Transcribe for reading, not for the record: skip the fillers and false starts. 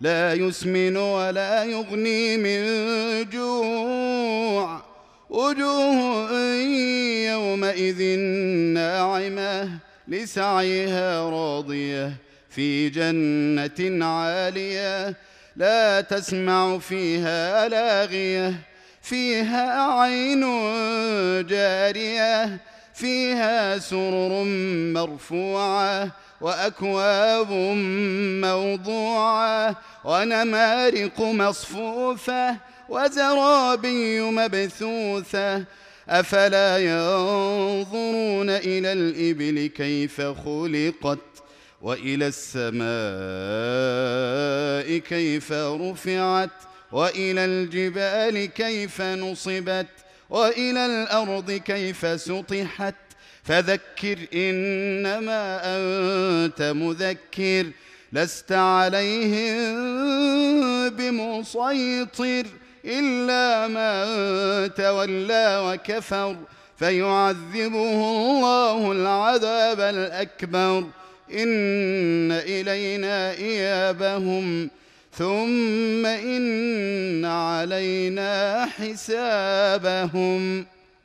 لا يسمن ولا يغني من جوع وجوه يومئذ ناعمة لسعيها راضية في جنة عالية لا تسمع فيها لاغية فيها عين جارية فيها سرر مرفوعة وأكواب موضوعة ونمارق مصفوفة وزرابي مبثوثة أفلا ينظرون إلى الإبل كيف خلقت وإلى السماء كيف رفعت وإلى الجبال كيف نصبت وإلى الأرض كيف سطحت فذكر إنما أنت مذكر لست عليهم بمسيطر إلا من تولى وكفر فيعذبه الله العذاب الأكبر إن إلينا إيابهم ثم إن علينا حسابهم.